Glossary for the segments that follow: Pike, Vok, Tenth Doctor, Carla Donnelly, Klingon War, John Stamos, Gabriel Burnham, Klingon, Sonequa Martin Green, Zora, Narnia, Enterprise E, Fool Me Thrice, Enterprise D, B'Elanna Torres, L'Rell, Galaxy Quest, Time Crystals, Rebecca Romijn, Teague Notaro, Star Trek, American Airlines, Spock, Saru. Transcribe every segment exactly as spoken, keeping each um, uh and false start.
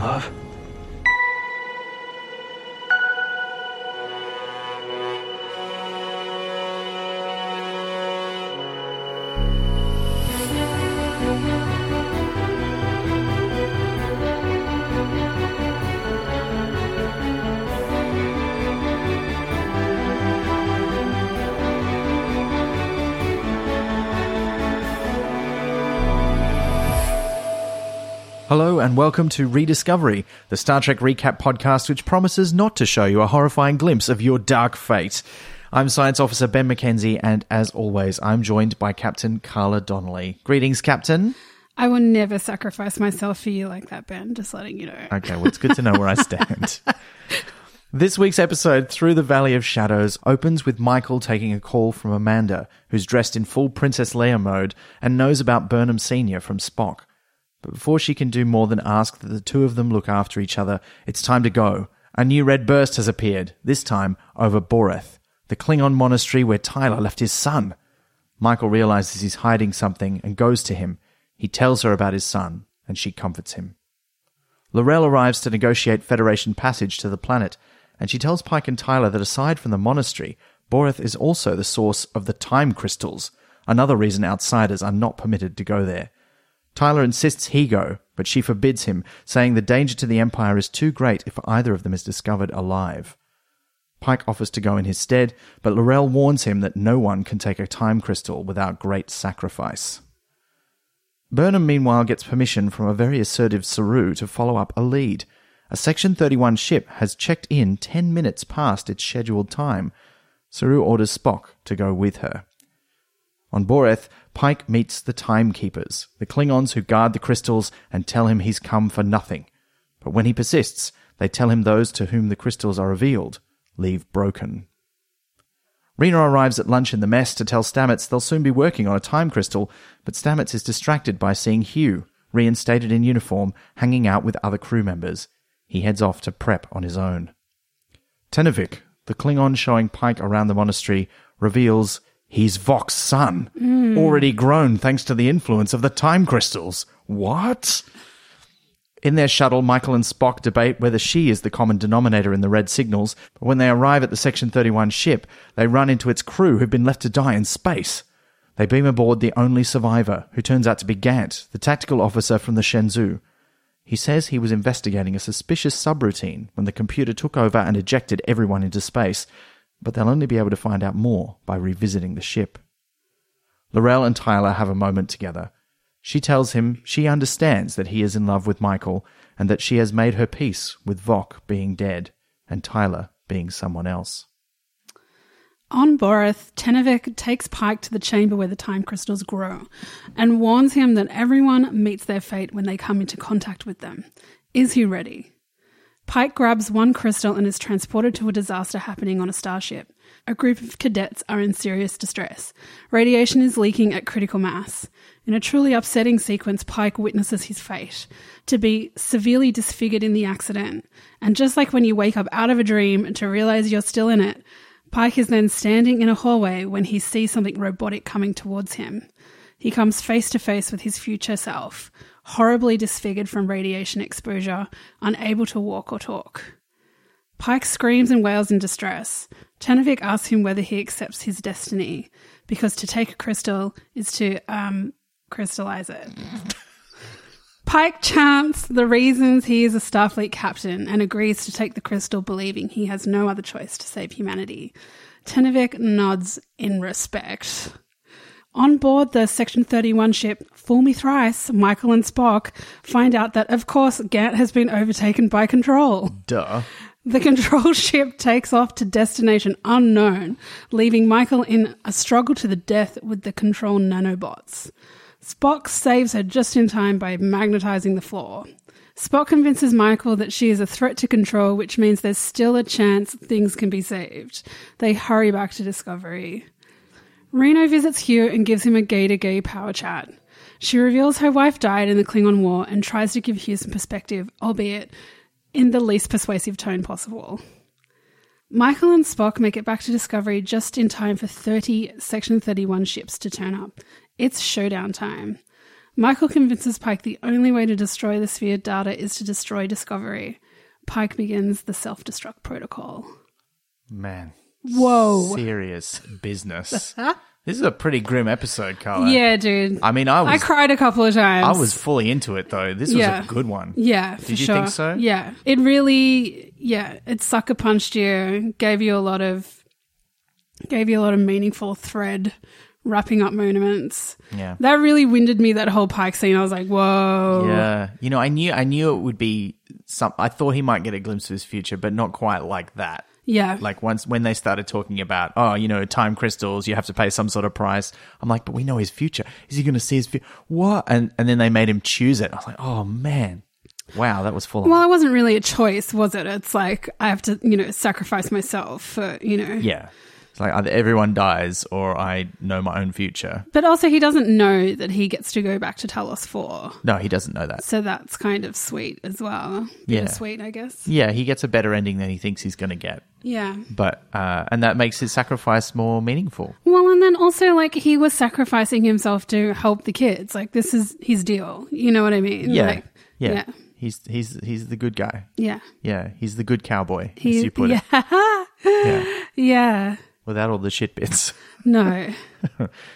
love? Hello and welcome to Rediscovery, the Star Trek recap podcast which promises not to show you a horrifying glimpse of your dark fate. I'm Science Officer Ben McKenzie, and as always, I'm joined by Captain Carla Donnelly. Greetings, Captain. I will never sacrifice myself for you like that, Ben, just letting you know. Okay, well, it's good to know where I stand. This week's episode, Through the Valley of Shadows, opens with Michael taking a call from Amanda, who's dressed in full Princess Leia mode and knows about Burnham Senior from Spock. But before she can do more than ask that the two of them look after each other, it's time to go. A new red burst has appeared, this time over Boreth, the Klingon monastery where Tyler left his son. Michael realizes he's hiding something and goes to him. He tells her about his son, and she comforts him. L'Rell arrives to negotiate Federation passage to the planet, and she tells Pike and Tyler that aside from the monastery, Boreth is also the source of the Time Crystals, another reason outsiders are not permitted to go there. Tyler insists he go, but she forbids him, saying the danger to the Empire is too great if either of them is discovered alive. Pike offers to go in his stead, but L'Rell warns him that no one can take a time crystal without great sacrifice. Burnham, meanwhile, gets permission from a very assertive Saru to follow up a lead. A Section thirty-one ship has checked in ten minutes past its scheduled time. Saru orders Spock to go with her. On Boreth, Pike meets the Timekeepers, the Klingons who guard the crystals, and tell him he's come for nothing. But when he persists, they tell him those to whom the crystals are revealed leave broken. Reno arrives at lunch in the mess to tell Stamets they'll soon be working on a time crystal, but Stamets is distracted by seeing Hugh, reinstated in uniform, hanging out with other crew members. He heads off to prep on his own. Tenavik, the Klingon showing Pike around the monastery, reveals he's Vok's son, mm. already grown thanks to the influence of the time crystals. What? In their shuttle, Michael and Spock debate whether she is the common denominator in the red signals, but when they arrive at the Section thirty-one ship, they run into its crew who've been left to die in space. They beam aboard the only survivor, who turns out to be Gant, the tactical officer from the Shenzhou. He says he was investigating a suspicious subroutine when the computer took over and ejected everyone into space, but they'll only be able to find out more by revisiting the ship. L'Rell and Tyler have a moment together. She tells him she understands that he is in love with Michael and that she has made her peace with Vok being dead and Tyler being someone else. On Boreth, Tenavik takes Pike to the chamber where the time crystals grow and warns him that everyone meets their fate when they come into contact with them. Is he ready? Pike grabs one crystal and is transported to a disaster happening on a starship. A group of cadets are in serious distress. Radiation is leaking at critical mass. In a truly upsetting sequence, Pike witnesses his fate, to be severely disfigured in the accident. And just like when you wake up out of a dream to realize you're still in it, Pike is then standing in a hallway when he sees something robotic coming towards him. He comes face to face with his future self, horribly disfigured from radiation exposure, unable to walk or talk. Pike screams and wails in distress. Tenavik asks him whether he accepts his destiny, because to take a crystal is to, um, crystallize it. Pike chants the reasons he is a Starfleet captain and agrees to take the crystal, believing he has no other choice to save humanity. Tenavik nods in respect. On board the Section thirty-one ship, Fool Me Thrice, Michael and Spock find out that, of course, Gant has been overtaken by Control. Duh. The Control ship takes off to destination unknown, leaving Michael in a struggle to the death with the Control nanobots. Spock saves her just in time by magnetizing the floor. Spock convinces Michael that she is a threat to Control, which means there's still a chance things can be saved. They hurry back to Discovery. Reno visits Hugh and gives him a gay-to-gay power chat. She reveals her wife died in the Klingon War and tries to give Hugh some perspective, albeit in the least persuasive tone possible. Michael and Spock make it back to Discovery just in time for thirty Section thirty-one ships to turn up. It's showdown time. Michael convinces Pike the only way to destroy the sphere data is to destroy Discovery. Pike begins the self-destruct protocol. Man. Whoa. Serious business. This is a pretty grim episode, Carla. Yeah, dude. I mean, I was... I cried a couple of times. I was fully into it, though. This yeah. was a good one. Yeah, Did for you sure. think so? Yeah. It really... Yeah, it sucker-punched you, gave you a lot of... gave you a lot of meaningful thread, wrapping up moments. Yeah. That really winded me, that whole Pike scene. I was like, whoa. Yeah. You know, I knew I knew it would be... some. I thought he might get a glimpse of his future, but not quite like that. Yeah. Like once when they started talking about, oh, you know, time crystals, you have to pay some sort of price. I'm like, but we know his future. Is he going to see his future? What? And and then they made him choose it. I was like, oh, man. Wow, that was full on. Well, it wasn't really a choice, was it? It's like I have to, you know, sacrifice myself for, you know. Yeah. It's like either everyone dies or I know my own future. But also he doesn't know that he gets to go back to Talos four. No, he doesn't know that. So that's kind of sweet as well. Yeah. Sweet, I guess. Yeah, he gets a better ending than he thinks he's going to get. Yeah. But, uh, and that makes his sacrifice more meaningful. Well, and then also, like, he was sacrificing himself to help the kids. Like, this is his deal. You know what I mean? Yeah. Like, yeah. yeah. He's, he's, he's the good guy. Yeah. Yeah. He's the good cowboy, he, as you put yeah. it. Yeah. Yeah. Without all the shit bits. No.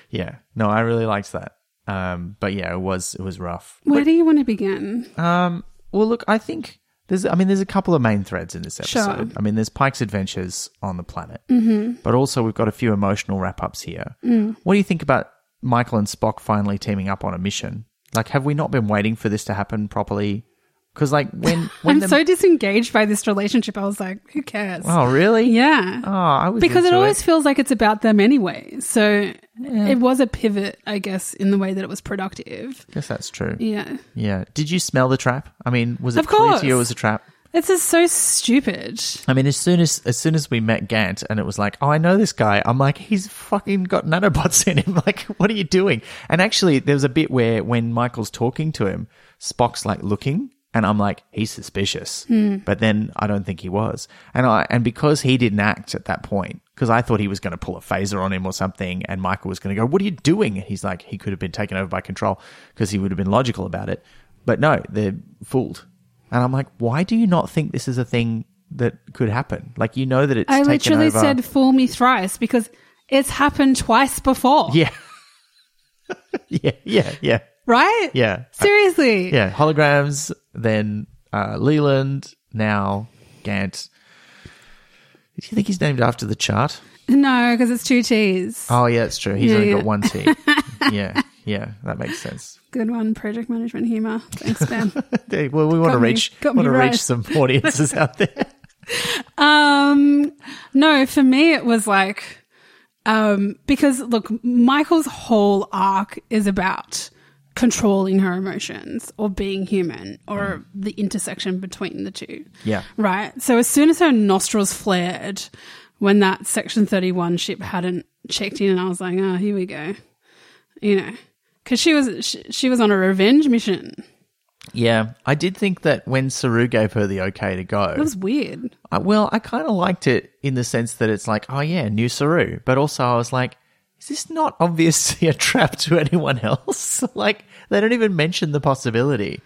Yeah. No, I really liked that. Um, but yeah, it was, it was rough. Where but, do you want to begin? Um, well, look, I think. There's, I mean, there's a couple of main threads in this episode. Sure. I mean, there's Pike's adventures on the planet, mm-hmm. but also we've got a few emotional wrap-ups here. Mm. What do you think about Michael and Spock finally teaming up on a mission? Like, have we not been waiting for this to happen properly? Because, like, when... when I'm the... so disengaged by this relationship. I was like, who cares? Oh, really? Yeah. Oh, I was Because it always it. feels like it's about them anyway. So, yeah. It was a pivot, I guess, in the way that it was productive. I guess that's true. Yeah. Yeah. Did you smell the trap? I mean, was it of clear course. to you it was a trap? It's just so stupid. I mean, as soon as as soon as we met Gant and it was like, oh, I know this guy, I'm like, he's fucking got nanobots in him. Like, what are you doing? And actually, there was a bit where when Michael's talking to him, Spock's, like, looking. And I'm like, he's suspicious. Hmm. But then I don't think he was. And I and because he didn't act at that point, because I thought he was going to pull a phaser on him or something and Michael was going to go, what are you doing? And he's like, he could have been taken over by Control because he would have been logical about it. But no, they're fooled. And I'm like, why do you not think this is a thing that could happen? Like, you know that it's I taken literally over. said, fool me thrice because it's happened twice before. Yeah. yeah, yeah, yeah. Right? Yeah. Seriously. Yeah. Holograms, then uh, Leland, now Gant. Do you think he's named after the chart? No, because it's two T's. Oh, yeah, that's true. He's yeah, only yeah. got one T. yeah. Yeah. That makes sense. Good one. Project management humor. Thanks, Ben. yeah, well, we want to reach, want to right. reach some audiences out there. Um, no, for me, it was like, um, because look, Michael's whole arc is about controlling her emotions or being human or mm. the intersection between the two. Yeah. Right? So as soon as her nostrils flared when that Section thirty-one ship hadn't checked in, and I was like, oh, here we go. You know, because she was, she, she was on a revenge mission. Yeah. I did think that when Saru gave her the okay to go. It was weird. I, well, I kind of liked it in the sense that it's like, oh, yeah, new Saru. But also I was like, is this not obviously a trap to anyone else? Like, they don't even mention the possibility.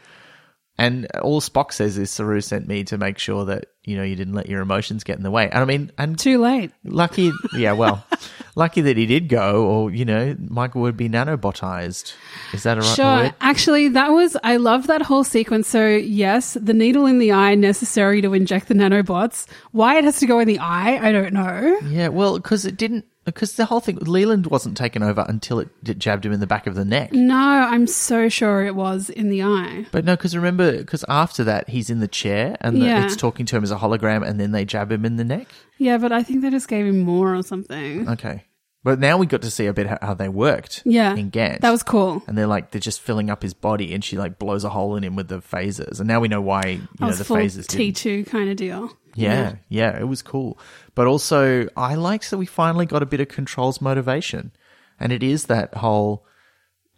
And all Spock says is, Saru sent me to make sure that, you know, you didn't let your emotions get in the way. And I mean, and too late. Lucky, yeah, well, lucky that he did go, or, you know, Michael would be nanobotized. Is that a right Sure. word? Actually, that was, I love that whole sequence. So, yes, the needle in the eye necessary to inject the nanobots. Why it has to go in the eye, I don't know. Yeah, well, because it didn't. Because the whole thing, Leland wasn't taken over until it, it jabbed him in the back of the neck. No, I'm so sure it was in the eye. But no, because remember, because after that, he's in the chair and the, yeah. it's talking to him as a hologram and then they jab him in the neck. Yeah, but I think they just gave him more or something. Okay. But now we got to see a bit how, how they worked yeah, in Gant. That was cool. And they're like, they're just filling up his body and she like blows a hole in him with the phasers. And now we know why, you I know, the phasers T two didn't. Kind of deal. Yeah, yeah, yeah, it was cool. But also, I liked that we finally got a bit of Control's motivation. And it is that whole,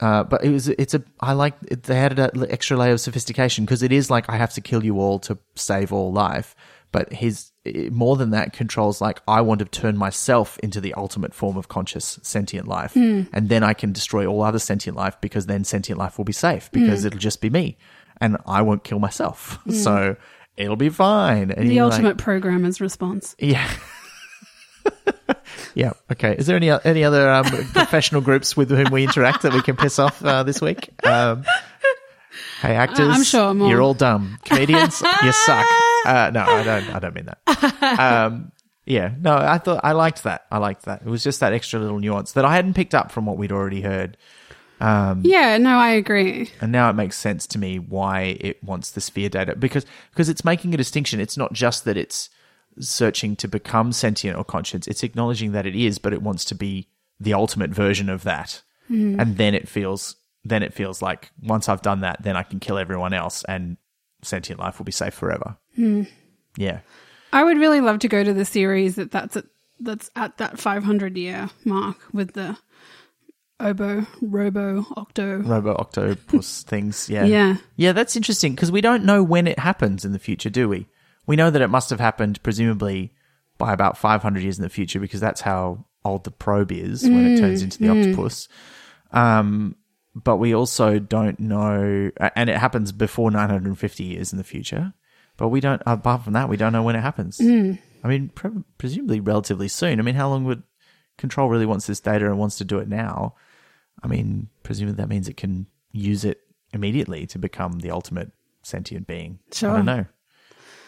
uh, but it was, it's a, I like, it, they added an extra layer of sophistication because it is like, I have to kill you all to save all life. But his it, more than that, Control's like, I want to turn myself into the ultimate form of conscious sentient life. Mm. And then I can destroy all other sentient life, because then sentient life will be safe, because mm. it'll just be me and I won't kill myself. Mm. So it'll be fine. And the ultimate like, programmer's response. Yeah. Yeah. Okay. Is there any any other um, professional groups with whom we interact that we can piss off uh, this week? Um, hey, actors, I'm sure more. You're all dumb. Comedians, you suck. Uh, no, I don't. I don't mean that. Um, yeah. No, I thought I liked that. I liked that. It was just that extra little nuance that I hadn't picked up from what we'd already heard. Um, yeah. No, I agree. And now it makes sense to me why it wants the sphere data, because because it's making a distinction. It's not just that it's searching to become sentient or conscious. It's acknowledging that it is, but it wants to be the ultimate version of that. Mm. And then it feels then it feels like once I've done that, then I can kill everyone else and sentient life will be safe forever. Mm. Yeah. I would really love to go to the series that that's at, that's at that five hundred year mark with the oboe, robo, octo. Robo, octopus things, yeah. Yeah. Yeah, that's interesting because we don't know when it happens in the future, do we? We know that it must have happened presumably by about five hundred years in the future because that's how old the probe is when mm, it turns into the mm. octopus. Um, but we also don't know – and it happens before nine hundred fifty years in the future. But we don't – apart from that, we don't know when it happens. Mm. I mean, pre- presumably relatively soon. I mean, how long would – Control really wants this data and wants to do it now. I mean, presumably that means it can use it immediately to become the ultimate sentient being. Sure. I don't know.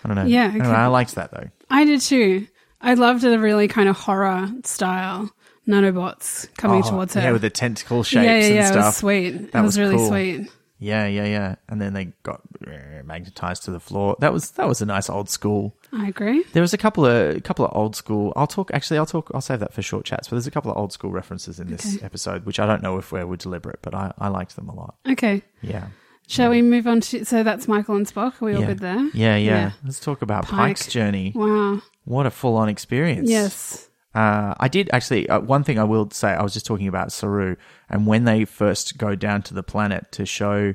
I don't know. Yeah, okay. I, know, I liked that though. I did too. I loved the really kind of horror style nanobots coming oh, towards her. Yeah, with the tentacle shapes yeah, yeah, and yeah, stuff. Yeah, it was sweet. That it was, was really cool. sweet. Yeah, yeah, yeah. And then they got magnetized to the floor. That was that was a nice old school. I agree. There was a couple of a couple of old school. I'll talk. Actually, I'll talk. I'll save that for short chats. But there's a couple of old school references in this okay. episode, which I don't know if we were deliberate, but I, I liked them a lot. Okay. Yeah. Shall we move on to... So, that's Michael and Spock. Are we yeah. all good there? Yeah, yeah, yeah. Let's talk about Pike. Pike's journey. Wow. What a full-on experience. Yes. Uh, I did actually... Uh, one thing I will say, I was just talking about Saru, and when they first go down to the planet to show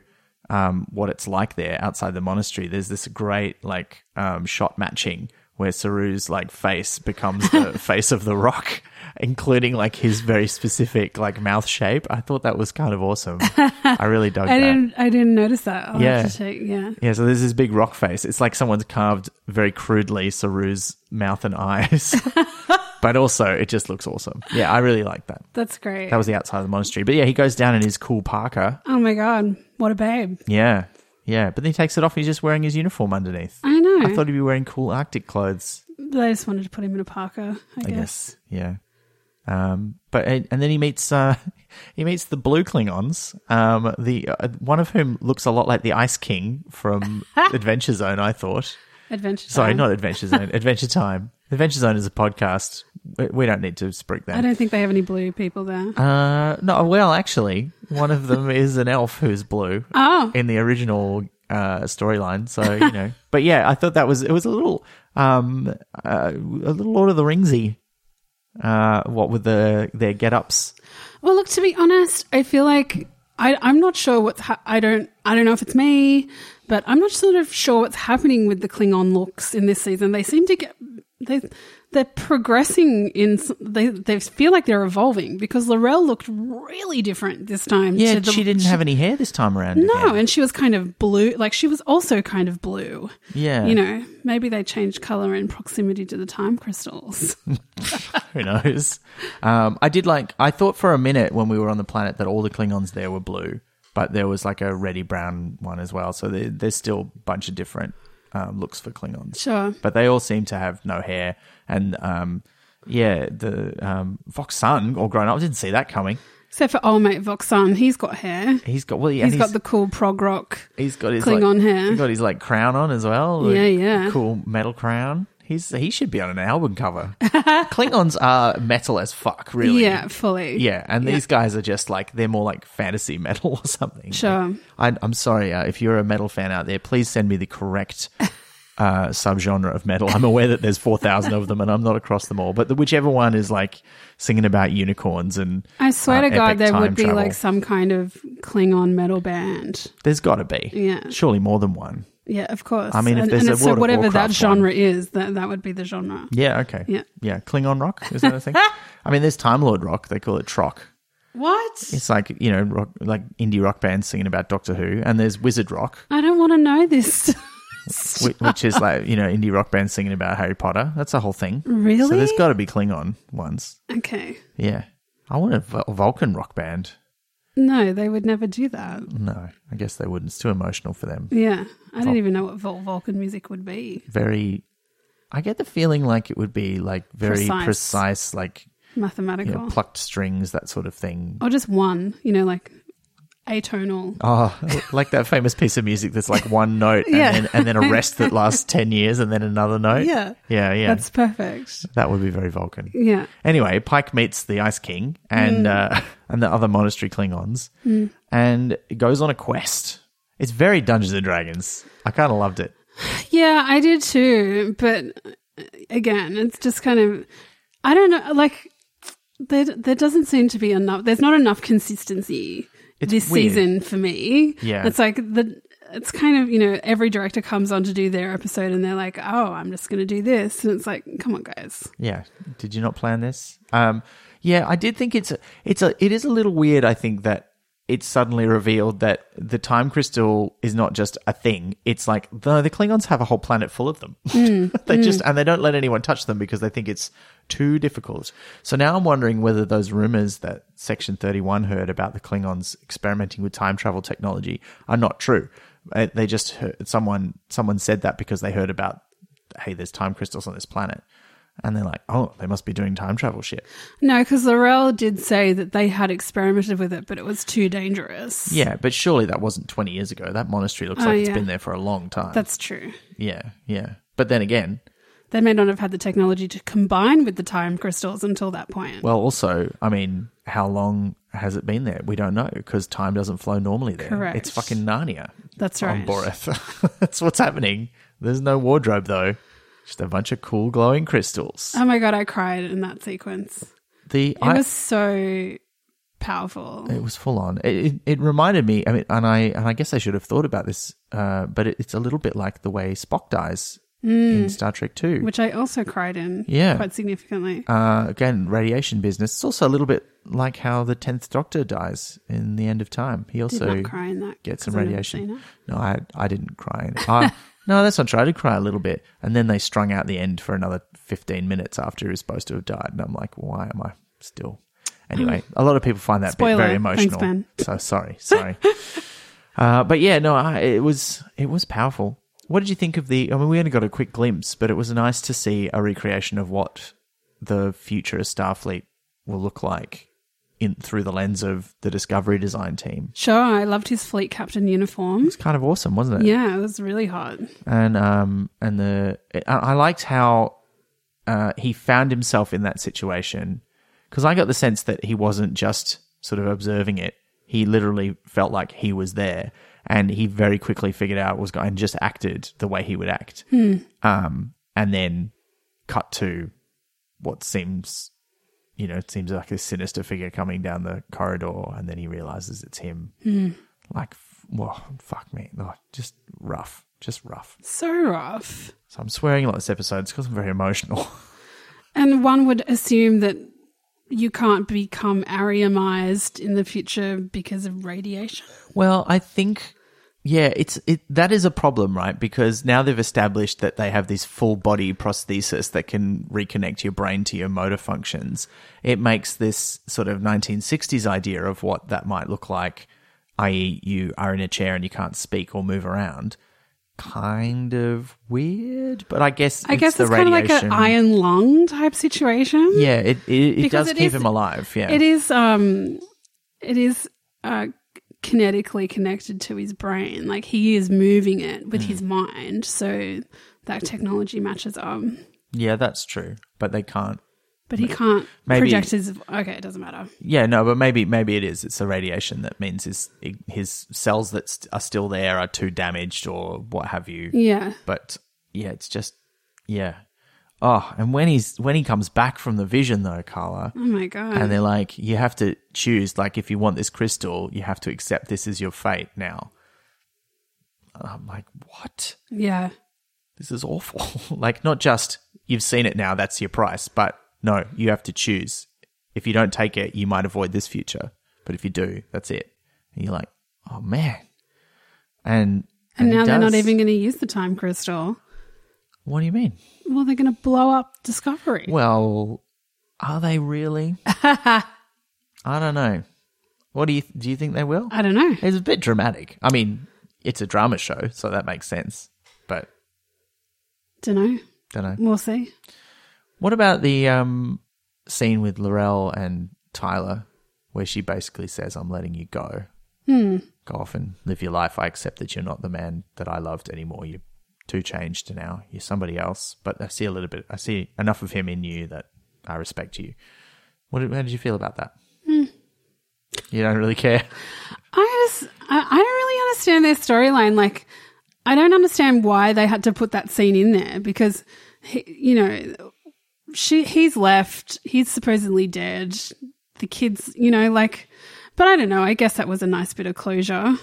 um, what it's like there outside the monastery, there's this great like um, shot matching where Saru's like face becomes the face of the rock, including like his very specific like mouth shape. I thought that was kind of awesome. I really dug I that. Didn't, I didn't notice that. I'll yeah. have to check. Yeah. Yeah, so there's this big rock face. It's like someone's carved very crudely Saru's mouth and eyes. But also it just looks awesome. Yeah, I really like that. That's great. That was the outside of the monastery. But yeah, he goes down in his cool parka. Oh my God, what a babe. Yeah. Yeah, but then he takes it off. He's just wearing his uniform underneath. I know. I thought he'd be wearing cool Arctic clothes. They just wanted to put him in a parka, I, I guess. guess. Yeah. Um, but and then he meets uh, he meets the blue Klingons. Um, the uh, one of whom looks a lot like the Ice King from Adventure Zone. I thought. Adventure. Time. Sorry, not Adventure Zone. Adventure Time. Adventure Zone is a podcast. We don't need to speak that. I don't think they have any blue people there. Uh, no, well, actually, one of them is an elf who's blue oh. in the original uh, storyline. So, you know. But, yeah, I thought that was – it was a little um, uh, a little Lord of the Ringsy, uh, what with the, their get-ups. Well, look, to be honest, I feel like I, I'm not sure what's ha- – I don't, I don't know if it's me, but I'm not sort of sure what's happening with the Klingon looks in this season. They seem to get – They, they're progressing in – they they feel like they're evolving because L'Rell looked really different this time. Yeah, to the, she didn't she, have any hair this time around. No, again. And she was kind of blue. Like she was also kind of blue. Yeah. You know, maybe they changed colour in proximity to the time crystals. Who knows? Um, I did like – I thought for a minute when we were on the planet that all the Klingons there were blue, but there was like a reddy brown one as well. So they, there's still a bunch of different – Um, looks for Klingons. Sure. But they all seem to have no hair. And, um, yeah, the um, Voxan, all grown up, didn't see that coming. Except for old mate Voxan, he's got hair. He's got, well, yeah. He's, he's got the cool prog rock he's got his, Klingon like, hair. He's got his, like, crown on as well. Like, yeah, yeah. Cool metal crown. He's He should be on an album cover. Klingons are metal as fuck, really. Yeah, fully. Yeah, and yeah. these guys are just like, they're more like fantasy metal or something. Sure. Like, I, I'm sorry, uh, if you're a metal fan out there, please send me the correct uh, subgenre of metal. I'm aware that there's four thousand of them and I'm not across them all, but the, whichever one is like singing about unicorns and I swear uh, to God, there would be travel. Like some kind of Klingon metal band. There's got to be. Yeah. Surely more than one. Yeah, of course. I mean, if and, there's and a so World whatever of Warcraft that genre one. Is, that that would be the genre. Yeah. Okay. Yeah. Yeah. Klingon rock, is that a thing? I mean, there's Time Lord rock. They call it Troc. What? It's like, you know, rock, like indie rock bands singing about Doctor Who, and there's Wizard rock. I don't want to know this. Which is like, you know, indie rock bands singing about Harry Potter. That's the whole thing. Really? So there's got to be Klingon ones. Okay. Yeah. I want a Vulcan rock band. No, they would never do that. No, I guess they wouldn't. It's too emotional for them. Yeah. I Vul- don't even know what Vul- Vulcan music would be. Very – I get the feeling like it would be like very precise, precise like – mathematical. You know, plucked strings, that sort of thing. Or just one, you know, like – atonal. Oh, like that famous piece of music that's like one note and, yeah. then, and then a rest that lasts ten years and then another note. Yeah. Yeah, yeah. That's perfect. That would be very Vulcan. Yeah. Anyway, Pike meets the Ice King and mm. uh, and the other monastery Klingons mm. and goes on a quest. It's very Dungeons and Dragons. I kind of loved it. Yeah, I did too. But again, it's just kind of, I don't know, like there, there doesn't seem to be enough, there's not enough consistency. It's this weird. Season for me. Yeah. It's like the it's kind of, you know, every director comes on to do their episode and they're like, oh, I'm just going to do this. And it's like, come on, guys. Yeah. Did you not plan this? Um, yeah, I did think it's a, it's a, it is a little weird, I think, that it's suddenly revealed that the time crystal is not just a thing. It's like the, the Klingons have a whole planet full of them. Mm, they mm. just and they don't let anyone touch them because they think it's too difficult. So now I'm wondering whether those rumors that Section thirty-one heard about the Klingons experimenting with time travel technology are not true. They just heard, someone someone said that because they heard about, hey, there's time crystals on this planet. And they're like, oh, they must be doing time travel shit. No, because L'Rell did say that they had experimented with it, but it was too dangerous. Yeah, but surely that wasn't twenty years ago. That monastery looks oh, like it's yeah. been there for a long time. That's true. Yeah, yeah. But then again... they may not have had the technology to combine with the time crystals until that point. Well, also, I mean, how long has it been there? We don't know because time doesn't flow normally there. Correct. It's fucking Narnia. That's right. On Boreth. That's what's happening. There's no wardrobe, though. Just a bunch of cool glowing crystals. Oh, my God, I cried in that sequence. The It I, was so powerful. It was full on. It, it, it reminded me, I mean, and I and I guess I should have thought about this, uh, but it, it's a little bit like the way Spock dies mm, in Star Trek two. Which I also cried in yeah. quite significantly. Uh, again, radiation business. It's also a little bit like how the tenth Doctor dies in the end of time. He also Did not cry in that gets some radiation. I no, I, I didn't cry in it. I, No, that's not true. I did cry a little bit. And then they strung out the end for another fifteen minutes after he was supposed to have died. And I'm like, why am I still? Anyway, a lot of people find that Spoiler. bit very emotional. Thanks, Ben. So sorry, sorry. uh, but yeah, no, I, it was it was powerful. What did you think of the, I mean, we only got a quick glimpse, but it was nice to see a recreation of what the future of Starfleet will look like in through the lens of the Discovery design team. Sure, I loved his fleet captain uniform. It was kind of awesome, wasn't it? Yeah, it was really hot. And um, and the I liked how uh, he found himself in that situation because I got the sense that he wasn't just sort of observing it. He literally felt like he was there, and he very quickly figured out what was going and just acted the way he would act. Hmm. Um, and then cut to what seems. You know, it seems like this sinister figure coming down the corridor and then he realizes it's him. Mm. Like, whoa, fuck me. Oh, just rough. Just rough. So rough. So I'm swearing a lot this episode. It's because I'm very emotional. And one would assume that you can't become Ariamized in the future because of radiation. Well, I think, yeah, it's it that is a problem, right? Because now they've established that they have this full-body prosthesis that can reconnect your brain to your motor functions. It makes this sort of nineteen sixties idea of what that might look like, that is you are in a chair and you can't speak or move around, kind of weird. But I guess I it's guess the it's radiation. Kind of like an iron lung type situation. Yeah, it, it, it does it keep is, him alive, yeah. It is, um, it is, uh, kinetically connected to his brain, like he is moving it with mm. his mind, so that technology matches up. Yeah, that's true, but they can't. But he can't maybe, project his. Okay, it doesn't matter. Yeah, no, but maybe maybe it is. It's the radiation that means his his cells that are still there are too damaged or what have you. Yeah, but yeah, it's just yeah. Oh, and when he's when he comes back from the vision, though, Carla. Oh, my God. And they're like, you have to choose. Like, if you want this crystal, you have to accept this as your fate now. And I'm like, what? Yeah. This is awful. Like, not just you've seen it now, that's your price, but no, you have to choose. If you don't take it, you might avoid this future. But if you do, that's it. And you're like, oh, man. And and, and now they're not even going to use the time crystal. What do you mean? Well, they're going to blow up Discovery. Well, are they really? I don't know. What do you th- do you think they will? I don't know. It's a bit dramatic. I mean, it's a drama show, so that makes sense. But don't know. Don't know. We'll see. What about the um, scene with L'Rell and Tyler where she basically says, I'm letting you go. Hmm. Go off and live your life. I accept that you're not the man that I loved anymore. You're too changed now. You're somebody else. But I see a little bit, I see enough of him in you that I respect you. What did, how did you feel about that? Hmm. You don't really care? I just, I, I don't really understand their storyline. Like, I don't understand why they had to put that scene in there because, he, you know, she he's left. He's supposedly dead. The kids, you know, like, but I don't know. I guess that was a nice bit of closure,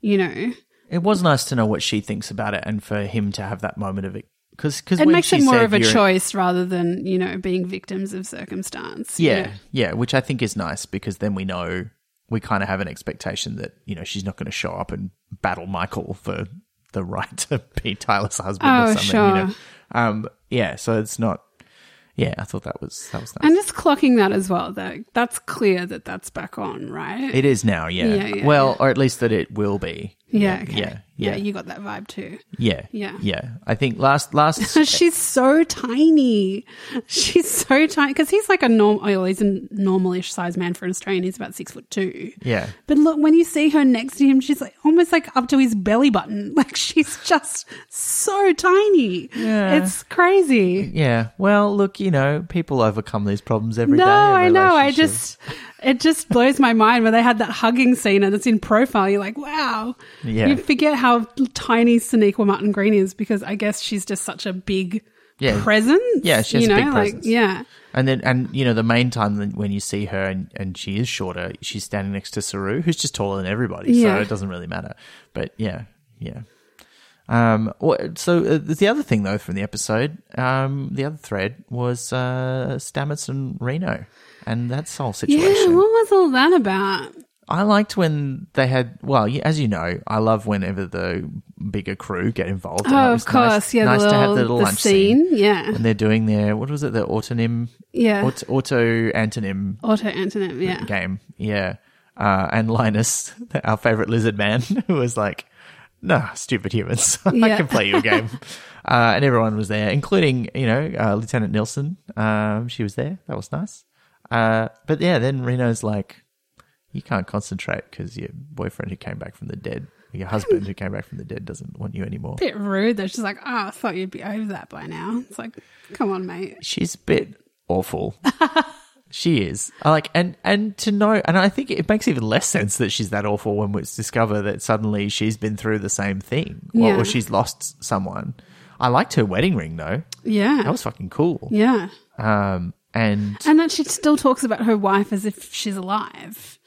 you know. It was nice to know what she thinks about it and for him to have that moment of it. Cause, cause it makes it more of a choice rather than, you know, being victims of circumstance. Yeah, you know? yeah, which I think is nice because then we know we kind of have an expectation that, you know, she's not going to show up and battle Michael for the right to be Tyler's husband oh, or something. Sure. You know? Um, yeah, so it's not – yeah, I thought that was that was nice. And just clocking that as well, though. That's clear that that's back on, right? It is now, yeah. yeah, yeah well, yeah. Or at least that it will be. Yeah, yeah, okay. yeah, yeah. Yeah, you got that vibe too. Yeah, yeah, yeah. I think last last – She's so tiny. She's so tiny because he's like a normal – well, he's a normal-ish size man for an Australian. He's about six foot two. Yeah. But look, when you see her next to him, she's like almost like up to his belly button. Like she's just so tiny. Yeah. It's crazy. Yeah. Well, look, you know, people overcome these problems every no, day. No, I know. I just – it just blows my mind when they had that hugging scene and it's in profile. You're like, wow. Yeah. You forget how tiny Sonequa Martin Green is because I guess she's just such a big yeah. presence. Yeah, she has you know? a big like, presence. Yeah. And, then, and you know, the main time when you see her and, and she is shorter, she's standing next to Saru, who's just taller than everybody, yeah. so it doesn't really matter. But, yeah, yeah. Um, so the other thing, though, from the episode, um, the other thread was uh, Stamets and Reno. And that's the whole situation. Yeah, what was all that about? I liked when they had, well, as you know, I love whenever the bigger crew get involved. Oh, it was of course. Nice, yeah, nice little, to have the little the lunch scene. scene. Yeah. And they're doing their, what was it, the autonym? Yeah. Auto, auto antonym. Auto antonym, yeah. Game, yeah. Uh, and Linus, our favourite lizard man, who was like, nah, stupid humans. Yeah. I can play your game. uh, and everyone was there, including, you know, uh, Lieutenant Nielsen. Um, she was there. That was nice. Uh, but, yeah, then Reno's like, you can't concentrate because your boyfriend who came back from the dead, your husband who came back from the dead doesn't want you anymore. Bit rude though. She's like, oh, I thought you'd be over that by now. It's like, come on, mate. She's a bit awful. She is. I like, and, and to know, and I think it makes even less sense that she's that awful when we discover that suddenly she's been through the same thing or, yeah. or she's lost someone. I liked her wedding ring though. Yeah. That was fucking cool. Yeah. Um. And and then she still talks about her wife as if she's alive.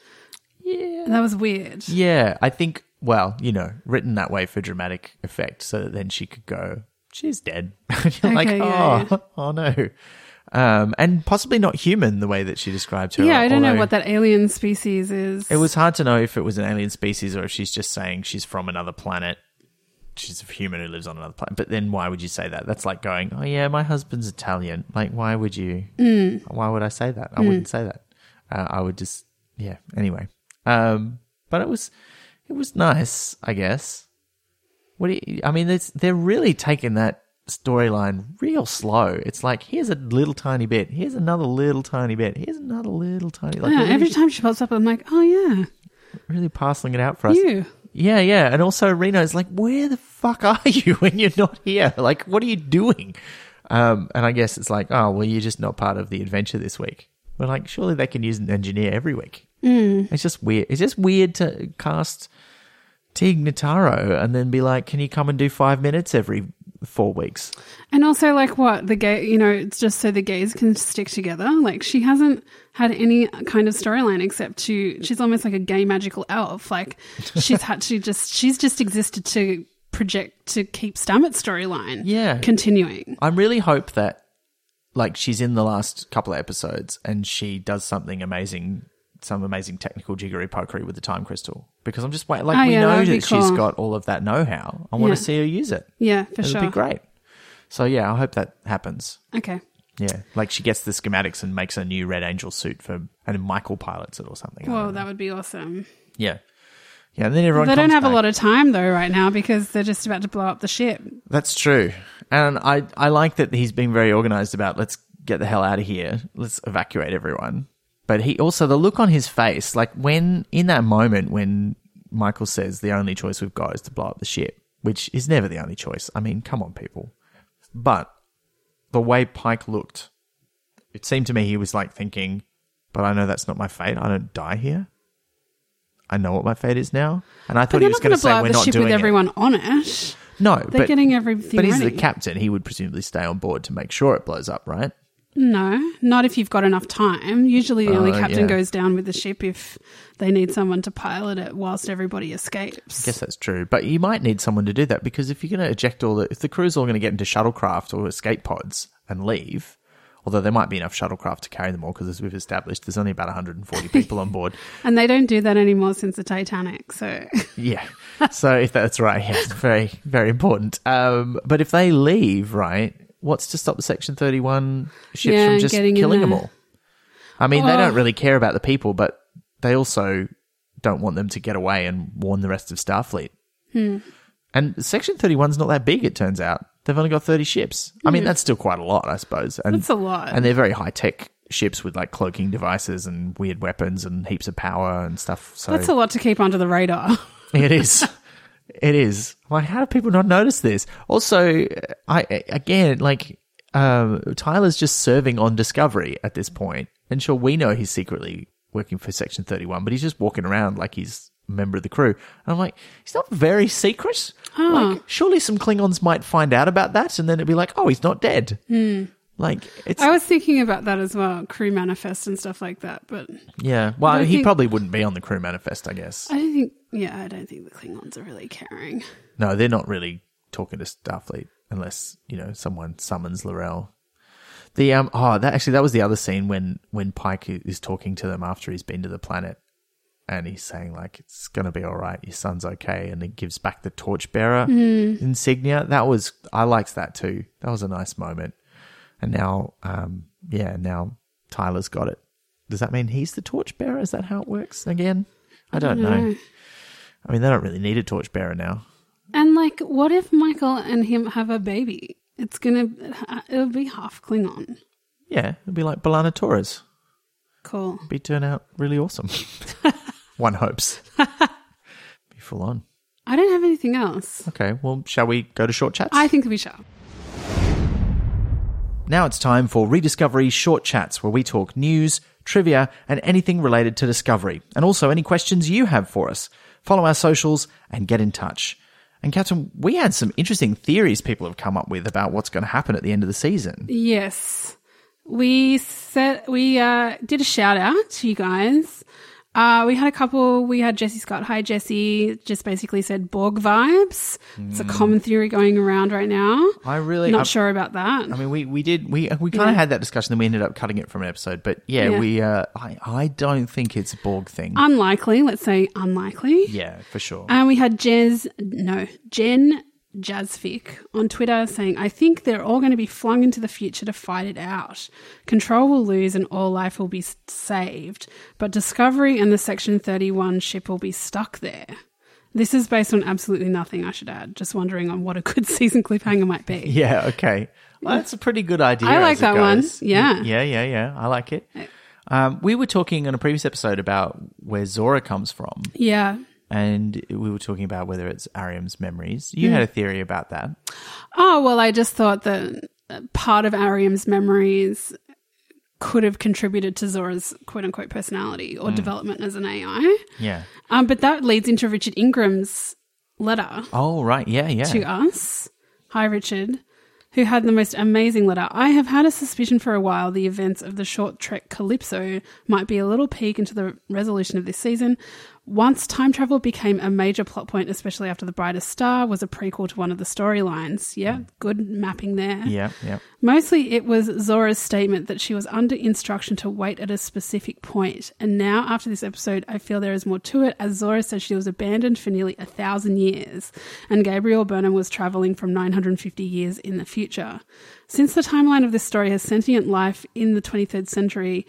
Yeah. That was weird. Yeah. I think, well, you know, written that way for dramatic effect so that then she could go, she's dead. And you're okay, like, yeah, oh, yeah. oh, no. Um, and possibly not human the way that she described her. Yeah, I don't know what that alien species is. It was hard to know if it was an alien species or if she's just saying she's from another planet. She's a human who lives on another planet. But then why would you say that? That's like going, oh, yeah, my husband's Italian. Like, why would you? Mm. Why would I say that? I mm. wouldn't say that. Uh, I would just, yeah, anyway. Um, but it was it was nice, I guess. What do you, I mean, they're really taking that storyline real slow. It's like, here's a little tiny bit. Here's another little tiny bit. Here's another little tiny like yeah, really, every time she pops up, I'm like, oh, yeah. Really parceling it out for us. You. Yeah, yeah. And also Reno's like, where the fuck are you when you're not here? Like, what are you doing? Um, and I guess it's like, oh, well, you're just not part of the adventure this week. But, like, surely they can use an engineer every week. Mm. It's just weird. It's just weird to cast Teague Notaro and then be like, can you come and do five minutes every four weeks. And also, like, what the gay, you know, it's just so the gays can stick together. Like, she hasn't had any kind of storyline except to, she's almost like a gay magical elf. Like, she's had to just, she's just existed to project, to keep Stamets' storyline yeah. continuing. I really hope that, like, she's in the last couple of episodes and she does something amazing, some amazing technical jiggery-pokery with the time crystal, because I'm just waiting. Like, oh, we yeah, know that cool. she's got all of that know-how. I want yeah. to see her use it. Yeah, for It'll sure. It'll be great. So, yeah, I hope that happens. Okay. Yeah, like she gets the schematics and makes a new Red Angel suit for, and Michael pilots it or something. Well, that would be awesome. Yeah. Yeah, and then everyone They don't have back. a lot of time, though, right now, because they're just about to blow up the ship. That's true. And I, I like that he's been very organised about, let's get the hell out of here. Let's evacuate everyone. But he also, the look on his face, like when, in that moment when Michael says the only choice we've got is to blow up the ship, which is never the only choice. I mean, come on, people. But the way Pike looked, it seemed to me he was like thinking, but I know that's not my fate. I don't die here. I know what my fate is now. And I thought he was going to say, we're not doing it. But they're not going to blow up the ship with everyone on it. No. They're but, getting everything But he's ready. The captain. He would presumably stay on board to make sure it blows up, right? No, not if you've got enough time. Usually the oh, only captain yeah. goes down with the ship if they need someone to pilot it whilst everybody escapes. I guess that's true. But you might need someone to do that, because if you're going to eject all the... If the crew's all going to get into shuttlecraft or escape pods and leave, although there might be enough shuttlecraft to carry them all, because as we've established, there's only about one hundred forty people on board. And they don't do that anymore since the Titanic, so... yeah. So if that's right, yeah, it's very, very important. Um, but if they leave, right... What's to stop the Section thirty-one ships yeah, from just killing them all? I mean, oh. they don't really care about the people, but they also don't want them to get away and warn the rest of Starfleet. Hmm. And Section thirty-one's not that big, it turns out. They've only got thirty ships. Hmm. I mean, that's still quite a lot, I suppose. And, that's a lot. And they're very high-tech ships with, like, cloaking devices and weird weapons and heaps of power and stuff. So that's a lot to keep under the radar. It is. It is. Like, how do people not notice this? Also, I again, like, um, Tyler's just serving on Discovery at this point. And sure, we know he's secretly working for Section thirty-one, but he's just walking around like he's a member of the crew. And I'm like, he's not very secret. Huh. Like, surely some Klingons might find out about that, and then it'd be like, oh, he's not dead. Hmm. Like, it's... I was thinking about that as well, crew manifest and stuff like that, but... Yeah, well, he think... probably wouldn't be on the crew manifest, I guess. I don't think... Yeah, I don't think the Klingons are really caring. No, they're not really talking to Starfleet unless, you know, someone summons L'Rell. The, um... Oh, that actually, that was the other scene when, when Pike is talking to them after he's been to the planet, and he's saying, like, it's going to be all right, your son's okay, and he gives back the torchbearer mm. insignia. That was... I liked that too. That was a nice moment. And now, um, yeah, now Tyler's got it. Does that mean he's the torchbearer? Is that how it works again? I don't, I don't know. know. I mean, they don't really need a torchbearer now. And, like, what if Michael and him have a baby? It's going to – it'll be half Klingon. Yeah, it'll be like B'Elanna Torres. Cool. It'll be turned out really awesome. One hopes. Be full on. I don't have anything else. Okay, well, shall we go to short chats? I think we shall. Now it's time for Rediscovery Short Chats, where we talk news, trivia, and anything related to Discovery, and also any questions you have for us. Follow our socials and get in touch. And, Captain, we had some interesting theories people have come up with about what's going to happen at the end of the season. Yes. We set, we uh, did a shout-out to you guys. Uh, we had a couple. We had Jesse Scott. Hi, Jesse. Just basically said Borg vibes. Mm. It's a common theory going around right now. I really not I'm, sure about that. I mean, we, we did we we kind yeah. of had that discussion. Then we ended up cutting it from an episode. But yeah, yeah. we uh, I I don't think it's a Borg thing. Unlikely. Let's say unlikely. Yeah, for sure. And we had Jez. No, Jen. Jazfic on Twitter saying, I think they're all going to be flung into the future to fight it out. Control will lose and all life will be saved, but Discovery and the Section thirty-one ship will be stuck there. This is based on absolutely nothing, I should add. Just wondering on what a good season cliffhanger might be. Yeah, okay. Well, that's a pretty good idea. I like that one. Yeah. Yeah, yeah, yeah. I like it. Um, we were talking on a previous episode about where Zora comes from. Yeah. And we were talking about whether it's Ariam's memories. You mm. had a theory about that. Oh, well, I just thought that part of Ariam's memories could have contributed to Zora's quote-unquote personality or mm. development as an A I. Yeah. Um, but that leads into Richard Ingram's letter. Oh, right. Yeah, yeah. To us. Hi, Richard, who had the most amazing letter. I have had a suspicion for a while the events of the short trek Calypso might be a little peek into the resolution of this season. Once time travel became a major plot point, especially after The Brightest Star was a prequel to one of the storylines. Yeah, good mapping there. Yeah, yeah. Mostly it was Zora's statement that she was under instruction to wait at a specific point. And now, after this episode, I feel there is more to it, as Zora said she was abandoned for nearly a thousand years, and Gabriel Burnham was travelling from nine hundred fifty years in the future. Since the timeline of this story has sentient life in the twenty-third century,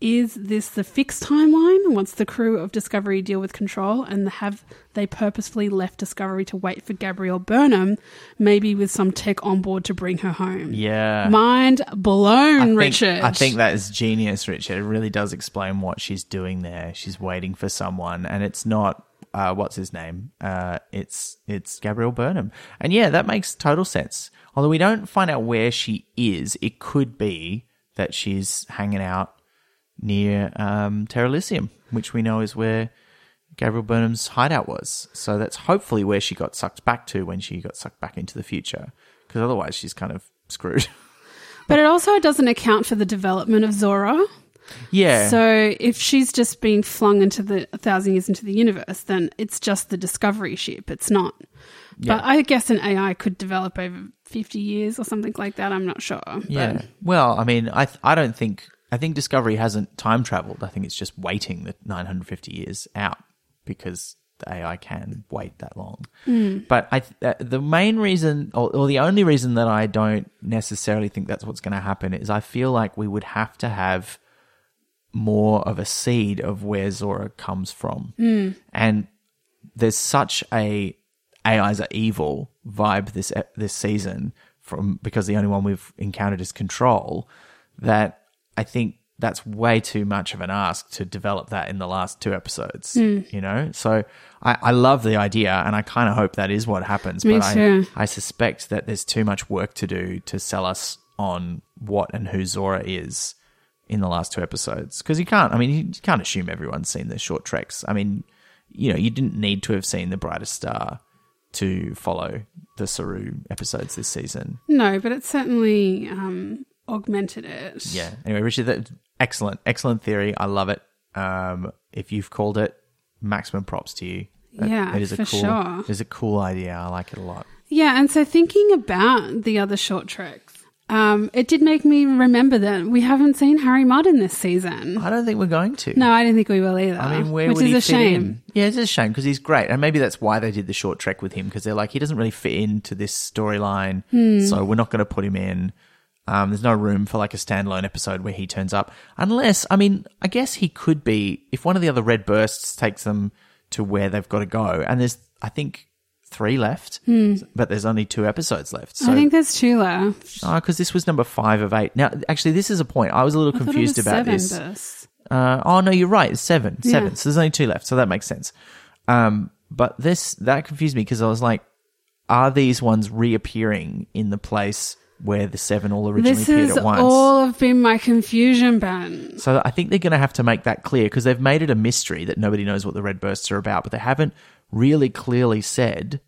is this the fixed timeline once the crew of Discovery deal with Control, and have they purposefully left Discovery to wait for Gabrielle Burnham, maybe with some tech on board to bring her home? Yeah. Mind blown, I think, Richard. I think that is genius, Richard. It really does explain what she's doing there. She's waiting for someone, and it's not... Uh, what's his name? Uh, it's it's Gabrielle Burnham. And, yeah, that makes total sense. Although we don't find out where she is, it could be that she's hanging out near um, Terra Lyceum, which we know is where Gabriel Burnham's hideout was. So that's hopefully where she got sucked back to when she got sucked back into the future, because otherwise she's kind of screwed. But it also doesn't account for the development of Zora. Yeah. So if she's just being flung into the a thousand years into the universe, then it's just the Discovery ship. It's not. Yeah. But I guess an A I could develop over fifty years or something like that. I'm not sure. Yeah. But. Well, I mean, I th- I don't think... I think Discovery hasn't time traveled. I think it's just waiting the nine hundred fifty years out, because the A I can wait that long. Mm. But I th- the main reason, or, or the only reason that I don't necessarily think that's what's going to happen, is I feel like we would have to have more of a seed of where Zora comes from. Mm. And there's such a A Is are evil vibe this this season, from because the only one we've encountered is Control, that... I think that's way too much of an ask to develop that in the last two episodes, mm. you know? So I, I love the idea, and I kind of hope that is what happens. Me but too. I, I suspect that there's too much work to do to sell us on what and who Zora is in the last two episodes. Because you can't, I mean, you can't assume everyone's seen the short treks. I mean, you know, you didn't need to have seen The Brightest Star to follow the Saru episodes this season. No, but it's certainly... Um augmented it. Yeah. Anyway, Richard, that, excellent, excellent theory. I love it. Um, if you've called it, maximum props to you. That, yeah, that is a for cool, sure. It is a cool idea. I like it a lot. Yeah, and so thinking about the other short treks, um, it did make me remember that we haven't seen Harry Mudd this season. I don't think we're going to. No, I didn't think we will either. I mean, where which would is he a fit shame. In? Yeah, it's a shame because he's great, and maybe that's why they did the short trek with him, because they're like, he doesn't really fit into this storyline, hmm. so we're not going to put him in. Um, there's no room for like a standalone episode where he turns up, unless, I mean, I guess he could be if one of the other Red Bursts takes them to where they've got to go. And there's, I think, three left, hmm. but there's only two episodes left. So. I think there's two left. Oh, because this was number five of eight. Now, actually, this is a point. I was a little I confused thought it was about seven this. Bursts. Uh, oh no, you're right. It's seven, yeah. seven. So there's only two left. So that makes sense. Um, but this that confused me because I was like, are these ones reappearing in the place? Where the seven all originally this appeared at once. This has all have been my confusion, Ben. So I think they're going to have to make that clear, because they've made it a mystery that nobody knows what the Red Bursts are about, but they haven't really clearly said,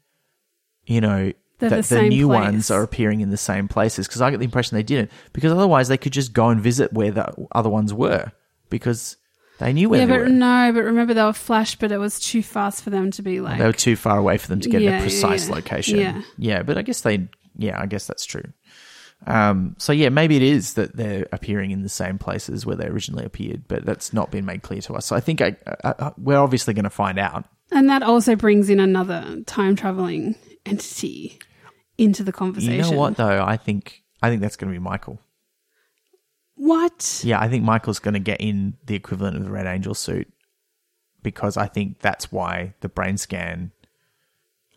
you know, they're that the, the new place. Ones are appearing in the same places, because I get the impression they didn't, because otherwise they could just go and visit where the other ones were, because... They knew where yeah, they but were. No, but remember they were flashed, but it was too fast for them to be like... They were too far away for them to get yeah, their precise yeah. location. Yeah. yeah, but I guess they... Yeah, I guess that's true. Um, so, yeah, maybe it is that they're appearing in the same places where they originally appeared, but that's not been made clear to us. So, I think I, I, I, we're obviously going to find out. And that also brings in another time-travelling entity into the conversation. You know what, though? I think I think that's going to be Michael. What? Yeah, I think Michael's going to get in the equivalent of the Red Angel suit, because I think that's why the brain scan...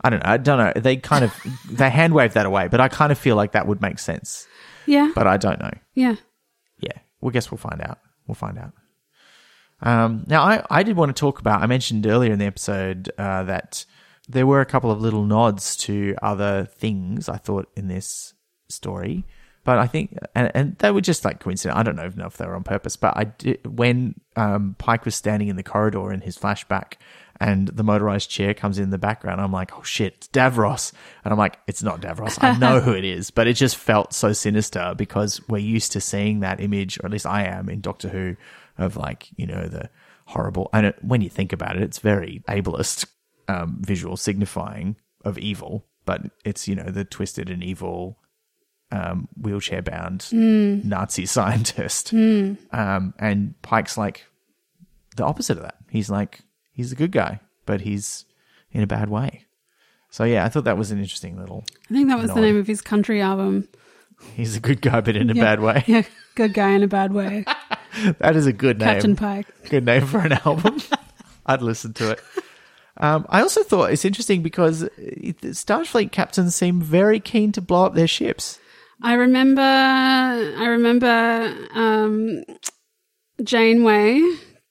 I don't know. I don't know. They kind of... they hand-wave that away, but I kind of feel like that would make sense. Yeah. But I don't know. Yeah. Yeah. Well, I guess we'll find out. We'll find out. Um, now, I, I did want to talk about... I mentioned earlier in the episode uh, that there were a couple of little nods to other things, I thought, in this story. But I think, and, and they were just like coincident. I don't know if they were on purpose, but I did, when um, Pike was standing in the corridor in his flashback and the motorized chair comes in the background. I'm like, oh, shit, it's Davros. And I'm like, it's not Davros. I know who it is. But it just felt so sinister because we're used to seeing that image, or at least I am, in Doctor Who of, like, you know, the horrible. And it, when you think about it, it's very ableist um, visual signifying of evil. But it's, you know, the twisted and evil um, wheelchair-bound mm. Nazi scientist. Mm. Um, and Pike's, like, the opposite of that. He's, like... He's a good guy, but he's in a bad way. So, yeah, I thought that was an interesting little... I think that was nod. The name of his country album. He's a good guy, but in a yeah, bad way. Yeah, good guy in a bad way. That is a good Captain name. Captain Pike. Good name for an album. I'd listen to it. Um, I also thought it's interesting because Starfleet captains seem very keen to blow up their ships. I remember... I remember um, Janeway...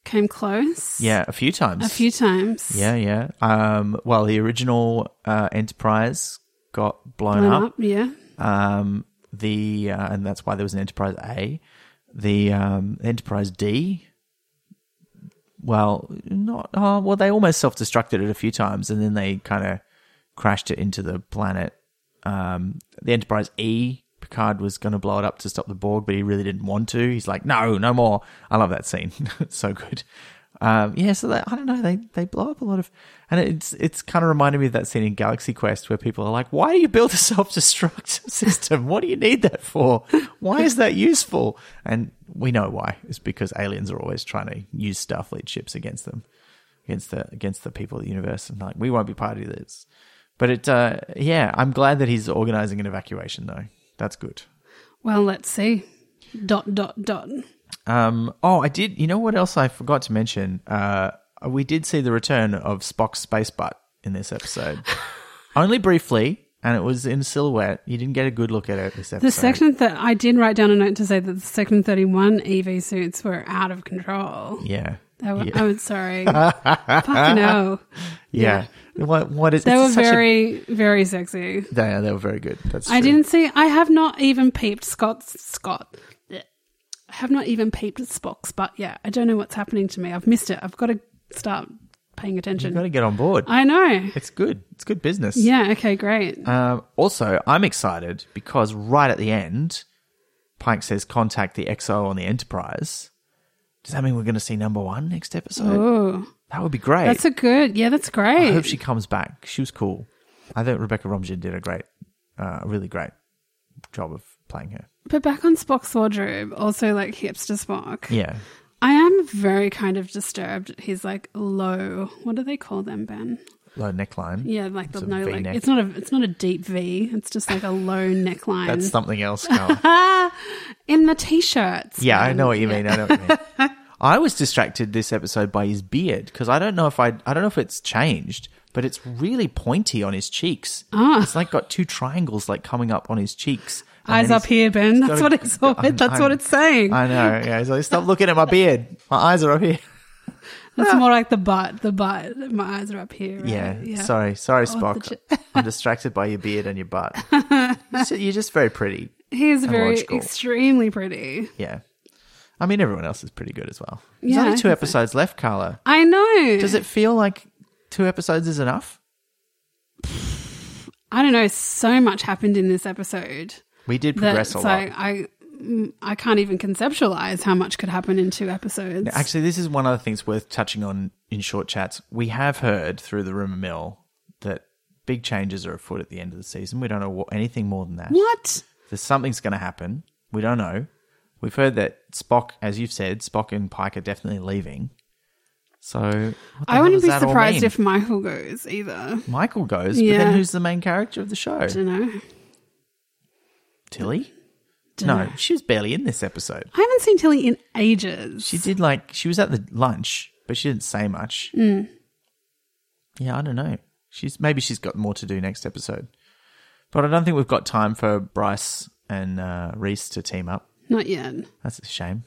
Came close. Yeah, a few times. A few times. Yeah, yeah. Um, well, the original uh, Enterprise got blown, blown up. up. Yeah. Um, the uh, and that's why there was an Enterprise A. The um, Enterprise D. Well, not. Oh, well, they almost self-destructed it a few times, and then they kind of crashed it into the planet. Um, the Enterprise E. Picard was going to blow it up to stop the Borg, but he really didn't want to. He's like, no, no more. I love that scene. It's so good. Um, yeah, so that, I don't know. They they blow up a lot of... And it's it's kind of reminded me of that scene in Galaxy Quest where people are like, why do you build a self-destruct system? What do you need that for? Why is that useful? And we know why. It's because aliens are always trying to use Starfleet ships against them, against the against the people of the universe. And like, we won't be part of this. But it, uh, yeah, I'm glad that he's organising an evacuation though. That's good. Well, let's see. Dot, dot, dot. Um, oh, I did. You know what else I forgot to mention? Uh, we did see the return of Spock's space butt in this episode. Only briefly, and it was in silhouette. You didn't get a good look at it this episode. The section that I did write down a note to say that the Section thirty-one E V suits were out of control. Yeah. They were, yeah. I'm sorry. Fucking hell. Yeah. yeah. What, what is, they were very, a, very sexy. They, they were very good. That's I true. didn't see. I have not even peeped Scott's. Scott. I have not even peeped Spock's, but yeah, I don't know what's happening to me. I've missed it. I've got to start paying attention. You've got to get on board. I know. It's good. It's good business. Yeah. Okay, great. Um, also, I'm excited because right at the end, Pike says contact the X O on the Enterprise. Does that mean we're going to see number one next episode? Ooh. That would be great. That's a good, yeah, that's great. I hope she comes back. She was cool. I think Rebecca Romijn did a great, uh, really great job of playing her. But back on Spock's wardrobe, also like hipster Spock. Yeah. I am very kind of disturbed at his like low, what do they call them, Ben? Low neckline. Yeah, like the no, like, it's not a it's not a deep V. It's just like a low neckline. That's something else, Carl. In the T-shirts. Yeah, man. I know what you mean. I know what you mean. I was distracted this episode by his beard because I don't know if I I don't know if it's changed, but it's really pointy on his cheeks. Ah. It's like got two triangles like coming up on his cheeks. Eyes up here, Ben. That's what it's all, I'm, that's I'm, what it's saying. I know. Yeah, he's like, stop looking at my beard. My eyes are up here. It's more like the butt, the butt. My eyes are up here. Right? Yeah. yeah. Sorry. Sorry, oh, Spock. Ch- I'm distracted by your beard and your butt. You're just very pretty. He is very logical. Extremely pretty. Yeah. I mean, everyone else is pretty good as well. There's yeah, only two episodes so. left, Carla. I know. Does it feel like two episodes is enough? I don't know. So much happened in this episode. We did progress a lot. Like, I... I can't even conceptualize how much could happen in two episodes. Actually, this is one of the things worth touching on in short chats. We have heard through the rumour mill that big changes are afoot at the end of the season. We don't know what, anything more than that. What? There's something's going to happen. We don't know. We've heard that Spock, as you've said, Spock and Pike are definitely leaving. So I wouldn't be surprised if Michael goes either. Michael goes? Yeah. But then who's the main character of the show? I don't know. Tilly? No, she was barely in this episode. I haven't seen Tilly in ages. She did like, she was at the lunch, but she didn't say much. Mm. Yeah, I don't know. She's maybe she's got more to do next episode. But I don't think we've got time for Bryce and uh, Reese to team up. Not yet. That's a shame.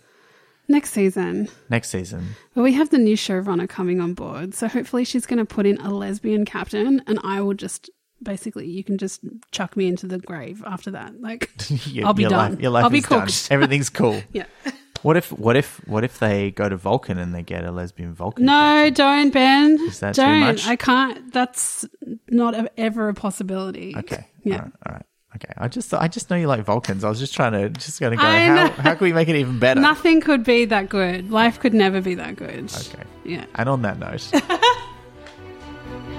Next season. Next season. But we have the new showrunner coming on board, so hopefully she's going to put in a lesbian captain and I will just... Basically, you can just chuck me into the grave after that. Like, your, I'll be your done. Life, your life I'll be is cooked. Done. Everything's cool. Yeah. What if what if what if they go to Vulcan and they get a lesbian Vulcan? No, person? Don't, Ben. Is that don't. too much? I can't. That's not a, ever a possibility. Okay. Yeah. All right. All right. Okay. I just I just know you like Vulcans. I was just trying to just going to go. How, how can we make it even better? Nothing could be that good. Life could never be that good. Okay. Yeah. And on that note.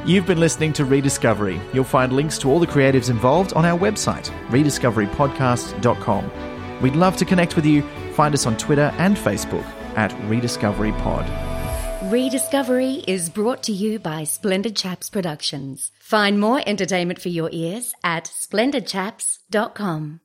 You've been listening to Rediscovery. You'll find links to all the creatives involved on our website, rediscovery podcast dot com. We'd love to connect with you. Find us on Twitter and Facebook at Rediscovery Pod. Rediscovery is brought to you by Splendid Chaps Productions. Find more entertainment for your ears at splendid chaps dot com.